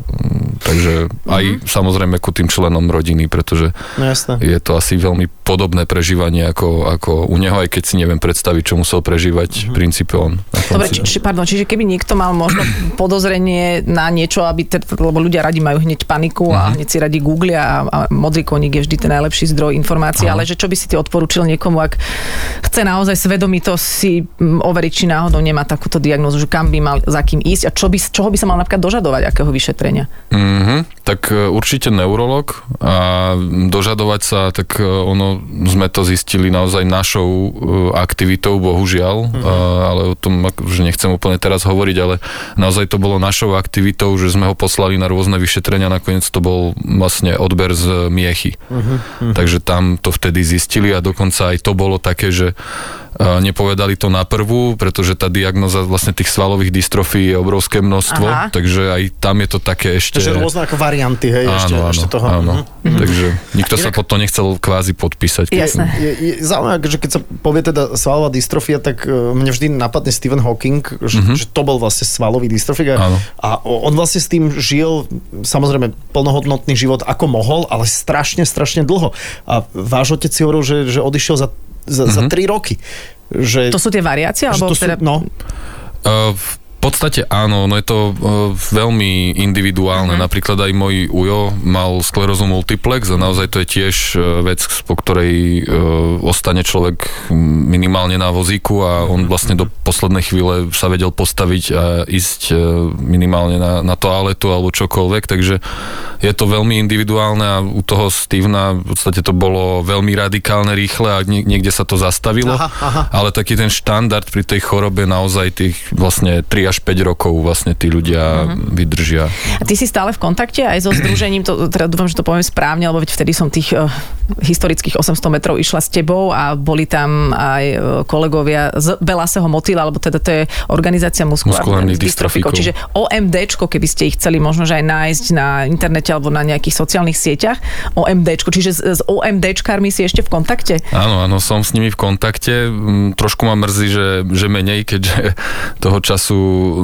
Takže aj uh-huh. samozrejme ku tým členom rodiny, pretože no, je to asi veľmi podobné prežívanie ako, ako u neho, aj keď si neviem predstaviť, čo musel prežívať uh-huh. v princípe on. Dobre, či, či, pardon, čiže keby niekto mal možno podozrenie na niečo, čo, aby te, lebo ľudia radi majú hneď paniku a hneď si radi googlia a, a modrý koník je vždy ten najlepší zdroj informácií, ale že čo by si ty odporúčil niekomu, ak chce naozaj svedomito si overiť, či náhodou nemá takúto diagnózu, že kam by mal za kým ísť a čo by, čoho by sa mal napríklad dožadovať, akého vyšetrenia? Mm-hmm. Tak určite neurolog a dožadovať sa, tak ono sme to zistili naozaj našou aktivitou, bohužiaľ, mm-hmm. ale o tom už nechcem úplne teraz hovoriť, ale naozaj to bolo našou aktivitou, že sme ho poslali na rôzne vyšetrenia, nakoniec to bol vlastne odber z miechy. Uh-huh, uh-huh. Takže tam to vtedy zistili a dokonca aj to bolo také, že uh, nepovedali to na prvú, pretože tá diagnoza vlastne tých svalových dystrofí je obrovské množstvo, aha, takže aj tam je to také ešte... Takže rôzne ako varianty, hej, áno, ešte, áno, ešte toho. Áno, mm-hmm. Takže nikto sa pod to nechcel kvázi podpísať. Jasné. Som... Je, je zaujímavé, že keď sa povie teda svalová dystrofia, tak mne vždy napadne Stephen Hawking, že, mm-hmm, že to bol vlastne svalový dystrofik a, a on vlastne s tým žil samozrejme plnohodnotný život ako mohol, ale strašne, strašne dlho. A váš otec si hovoril, že, že odišiel za, za, mm-hmm, za tri roky. Že, to sú tie variácie? Alebo teda... sú, no. Uh, v podstate áno, no je to uh, veľmi individuálne. Mm-hmm. Napríklad aj môj ujo mal sklerózu multiplex a naozaj to je tiež uh, vec, po ktorej uh, ostane človek minimálne na vozíku a on vlastne do poslednej chvíle sa vedel postaviť a ísť uh, minimálne na, na toaletu alebo čokoľvek, takže je to veľmi individuálne a u toho Stevena v podstate to bolo veľmi radikálne, rýchle a nie, niekde sa to zastavilo, aha, aha, ale taký ten štandard pri tej chorobe naozaj tých vlastne tri až päť rokov vlastne tí ľudia uh-huh. vydržia. A ty si stále v kontakte aj so združením, to, teda dúfam, že to poviem správne, lebo veď vtedy som tých uh, historických osemsto metrov išla s tebou a boli tam aj uh, kolegovia z Belasého motýľa, alebo teda to je Organizácia muskulárnych dystrofikov. Čiže OMDčko, keby ste ich chceli možno že aj nájsť na internete alebo na nejakých sociálnych sieťach. OMDčko, čiže s, s OMDčkármi si ešte v kontakte? Áno, áno, som s nimi v kontakte. Trošku ma mrzí, že, že menej, keďže toho času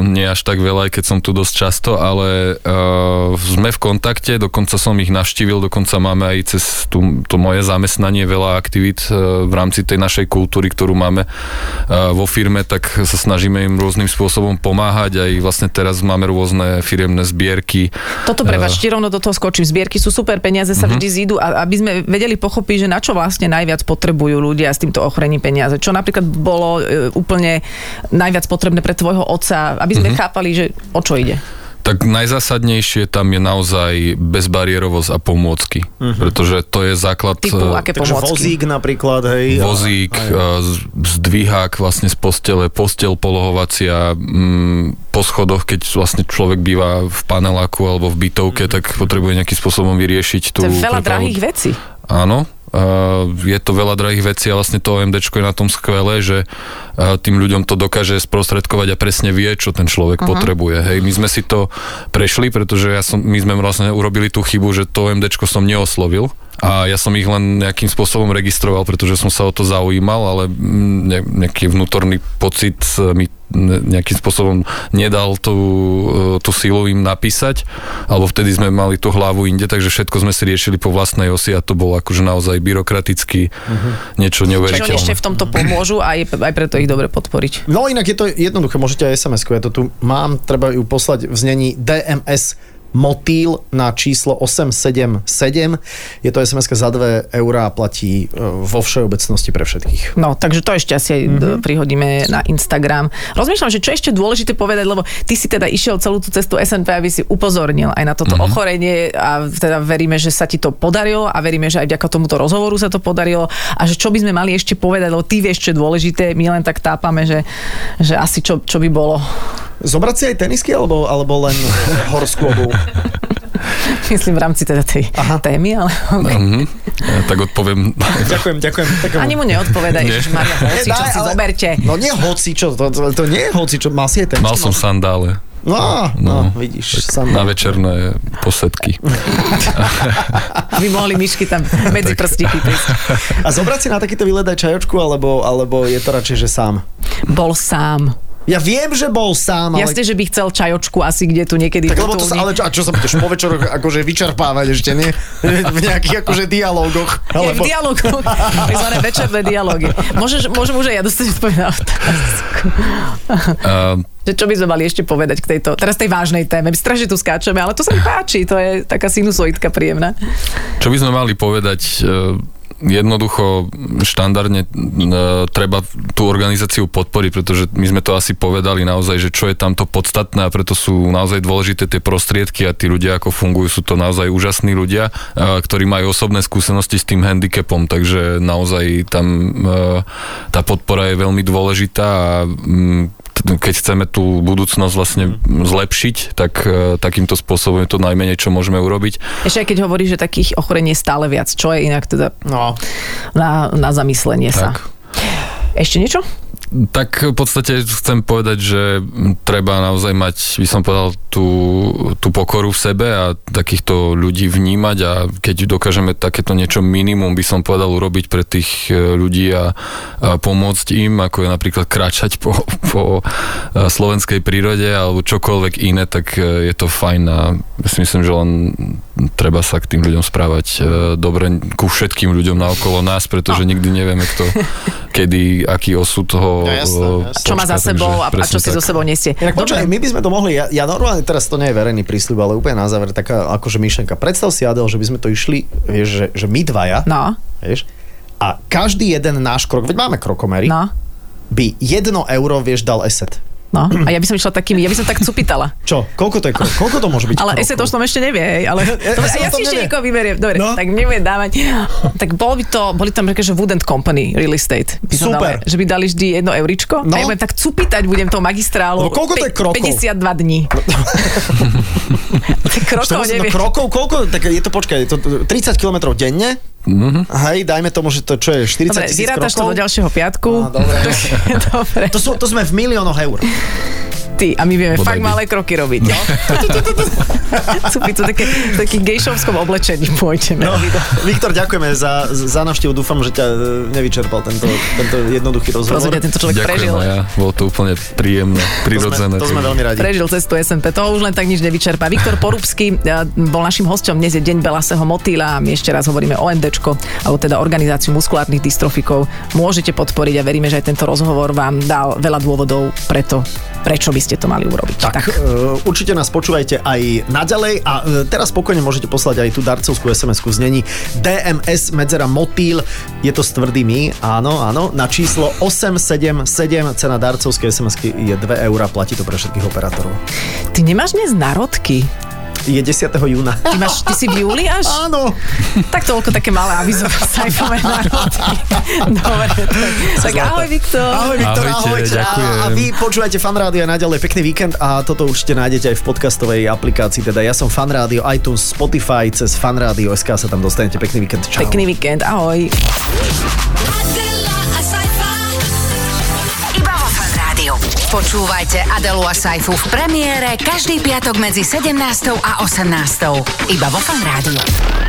nie až tak veľa, aj keď som tu dosť často, ale uh, sme v kontakte, dokonca som ich navštívil, dokonca máme aj cez tú, to moje zamestnanie veľa aktivít uh, v rámci tej našej kultúry, ktorú máme uh, vo firme, tak sa snažíme im rôznym spôsobom pomáhať, aj vlastne teraz máme rôzne firemné zbierky. Toto prepáč, ti rovno do toho skočím. Zbierky sú super, peniaze sa uh-huh. vždy zídu, a aby sme vedeli pochopiť, že na čo vlastne najviac potrebujú ľudia s týmto ochorením peniaze. Čo napríklad bolo uh, úplne najviac potrebné pre tvojho otca, aby sme mm-hmm. chápali, že o čo ide. Tak najzásadnejšie tam je naozaj bezbariérovosť a pomôcky. Mm-hmm. Pretože to je základ... Typu, aké pomôcky? Vozík napríklad, hej. Vozík, aj, aj. zdvihák vlastne z postele, posteľ polohovacia, m, po schodoch, keď vlastne človek býva v paneláku alebo v bytovke, mm-hmm. tak potrebuje nejakým spôsobom vyriešiť tú... To je veľa prepravu. Drahých vecí. Áno. Uh, je to veľa drahých vecí a vlastne to OMDčko je na tom skvelé, že uh, tým ľuďom to dokáže sprostredkovať a presne vie, čo ten človek uh-huh. potrebuje. Hej, my sme si to prešli, pretože ja som, my sme vlastne urobili tú chybu, že to OMDčko som neoslovil a ja som ich len nejakým spôsobom registroval, pretože som sa o to zaujímal, ale ne, nejaký vnútorný pocit mi nejakým spôsobom nedal tú, tú sílu im napísať, alebo vtedy sme mali tú hlavu inde, takže všetko sme si riešili po vlastnej osi a to bolo akože naozaj byrokraticky uh-huh. niečo neuveriteľné. Čiže oni ešte v tomto pomôžu a aj, aj preto ich dobre podporiť. No inak je to jednoduché, môžete aj es em esku, ja to tu mám, treba ju poslať v znení dé em es motýl na číslo osem sedem sedem. Je to es em eska za dve eurá a platí vo všeobecnosti pre všetkých. No, takže to ešte asi aj mm-hmm. prihodíme na Instagram. Rozmýšľam, že čo ešte dôležité povedať, lebo ty si teda išiel celú tú cestu es en pé, aby si upozornil aj na toto mm-hmm. ochorenie a teda veríme, že sa ti to podarilo a veríme, že aj vďaka tomuto rozhovoru sa to podarilo a že čo by sme mali ešte povedať, lebo ty vieš, čo je dôležité, my len tak tápame, že, že asi čo, čo by bolo... Zobrať si aj tenisky, alebo, alebo len horskú obuv? Myslím v rámci teda tej Aha. témy, ale... Okay. Mm-hmm. Ja tak odpoviem. Ďakujem, ďakujem. ďakujem. Ani mu neodpovedaj, že Maria, hoci, čo si ale... zoberte. No nie hoci, čo, to, to nie je hoci, čo, mal si aj tenisky. Mal som sandále. No, no, no, vidíš. Na večerné posedky. By mohli myšky tam medzi prstíky prísť. A zobrať si na takýto výlet aj čajočku, alebo, alebo je to radšej, že sám? Bol sám. Ja viem, že bol sám, ale... Jasne, že by chcel čajočku asi, kde tu niekedy... Tak lebo to sa, ale čo, a čo sa budeš po večeroch akože vyčerpávať ešte, nie? V nejakých akože dialógoch. Alebo... Je v dialógoch. Vyzvané večerné dialógy. Môžeš, môžem už aj ja dostať odpovedať na otázku. Um. Čo by sme mali ešte povedať k tejto, teraz tej vážnej téme? Strašne tu skáčeme, ale to sa mi páči. To je taká sinusoidka príjemná. Čo by sme mali povedať... Jednoducho, štandardne e, treba tú organizáciu podporiť, pretože my sme to asi povedali naozaj, že čo je tam to podstatné a preto sú naozaj dôležité tie prostriedky a tí ľudia, ako fungujú, sú to naozaj úžasní ľudia, e, ktorí majú osobné skúsenosti s tým handicapom, takže naozaj tam e, tá podpora je veľmi dôležitá a m, keď chceme tú budúcnosť vlastne zlepšiť, tak e, takýmto spôsobom je to najmenej, čo môžeme urobiť. Ešte aj keď hovoríš, že takých ochorení je stále viac, čo je inak teda no, na, na zamyslenie tak. Sa. Ešte niečo? Tak v podstate chcem povedať, že treba naozaj mať, by som povedal, tú, tú pokoru v sebe a takýchto ľudí vnímať, a keď dokážeme takéto niečo minimum, by som povedal, urobiť pre tých ľudí a, a pomôcť im, ako je napríklad kráčať po, po slovenskej prírode alebo čokoľvek iné, tak je to fajn a si myslím, že len treba sa k tým ľuďom správať dobre, ku všetkým ľuďom naokolo nás, pretože nikdy nevieme, kto, kedy, aký osud toho No, jasné, jasné. Čo má za sebou a, a čo si tak. so sebou nesie. Inak, počkaj, my by sme to mohli, ja, ja normálne teraz to nie je verejný prísľub, ale úplne na záver taká akože myšlenka. Predstav si, Adel, že by sme to išli, vieš, že, že my dvaja, no. vieš, a každý jeden náš krok, veď máme krokomery, no. by jedno euro, vieš, dal eset. No, a ja by som išla takými, ja by som tak cupitala. Čo? Koľko to je krok? Koľko to môže byť ale krok? Ale eset to už som ešte nevie, ale to, a ja si ešte niekoho vyberiem. Dobre, no? tak nevie dávať. Tak bol by to, boli tam také, že Wood and Company, real estate. By som Super. Dala, že by dali vždy jedno euričko. No. A ja budem tak cupitať, budem toho magistrálu. No, koľko to je krokov? päťdesiatdva dní. tak krokov nevie. No, krokov, koľko? Tak je to, počkaj, je to tridsať kilometrov denne? Mm-hmm. Hej, dajme tomu, že to čo je štyridsať tisíc krokov. Vyrátaš to do ďalšieho piatku. Á, dobre. dobre. To, sú, to sme v miliónoch eur. Ty, a my vieme Podaj fakt by. malé kroky robiť. No? Cupicu, také, taký gejšovskom oblečení pôjdeme. No. Viktor, ďakujeme za, za návštevu. Dúfam, že ťa nevyčerpal tento, tento jednoduchý rozhovor. Rozhodne, tento človek Ďakujem, prežil. Ja. Bolo to úplne príjemné, prirodzené. To sme, to sme veľmi radi. Prežil cestu es en pé. Toho už len tak nič nevyčerpá. Viktor Porubský bol naším hosťom. Dnes je deň Belaseho motýľa. My ešte raz hovoríme o OMDčko, alebo teda Organizáciu muskulárnych dystrofikov. Môžete podporiť a veríme, že aj tento rozhovor vám dal veľa dôvodov preto, prečo by ste to mali urobiť. Tak, tak. Uh, určite nás počúvajte aj naďalej a uh, teraz spokojne môžete poslať aj tú darcovskú es em esku v znení dé em es medzera motýl, je to s tvrdými, áno, áno, na číslo osem sedem sedem, cena darcovskej es em esky je dve eurá, platí to pre všetkých operátorov. Ty nemáš dnes narodky? Je desiateho júna. Ty, máš, ty si v júli až? Áno. Tak toľko také malé avizo Sajfové národky. Dobre. Tak ahoj, Viktor. Ahoj, Viktor. Ahojte, ahojte. Ďakujem. A, a vy počúvajte Fanrádio aj naďalej. Pekný víkend a toto určite nájdete aj v podcastovej aplikácii. Teda ja som Fanrádio, iTunes, Spotify, cez Fanrádio bodka es ká sa tam dostanete. Pekný víkend. Čau. Pekný víkend. Ahoj. Adela a Sajfa. Iba vo Fanrádiu. Počúvajte Adelu a Sajfu v premiére každý piatok medzi sedemnástou a osemnástou. Iba vo Fanrádiu.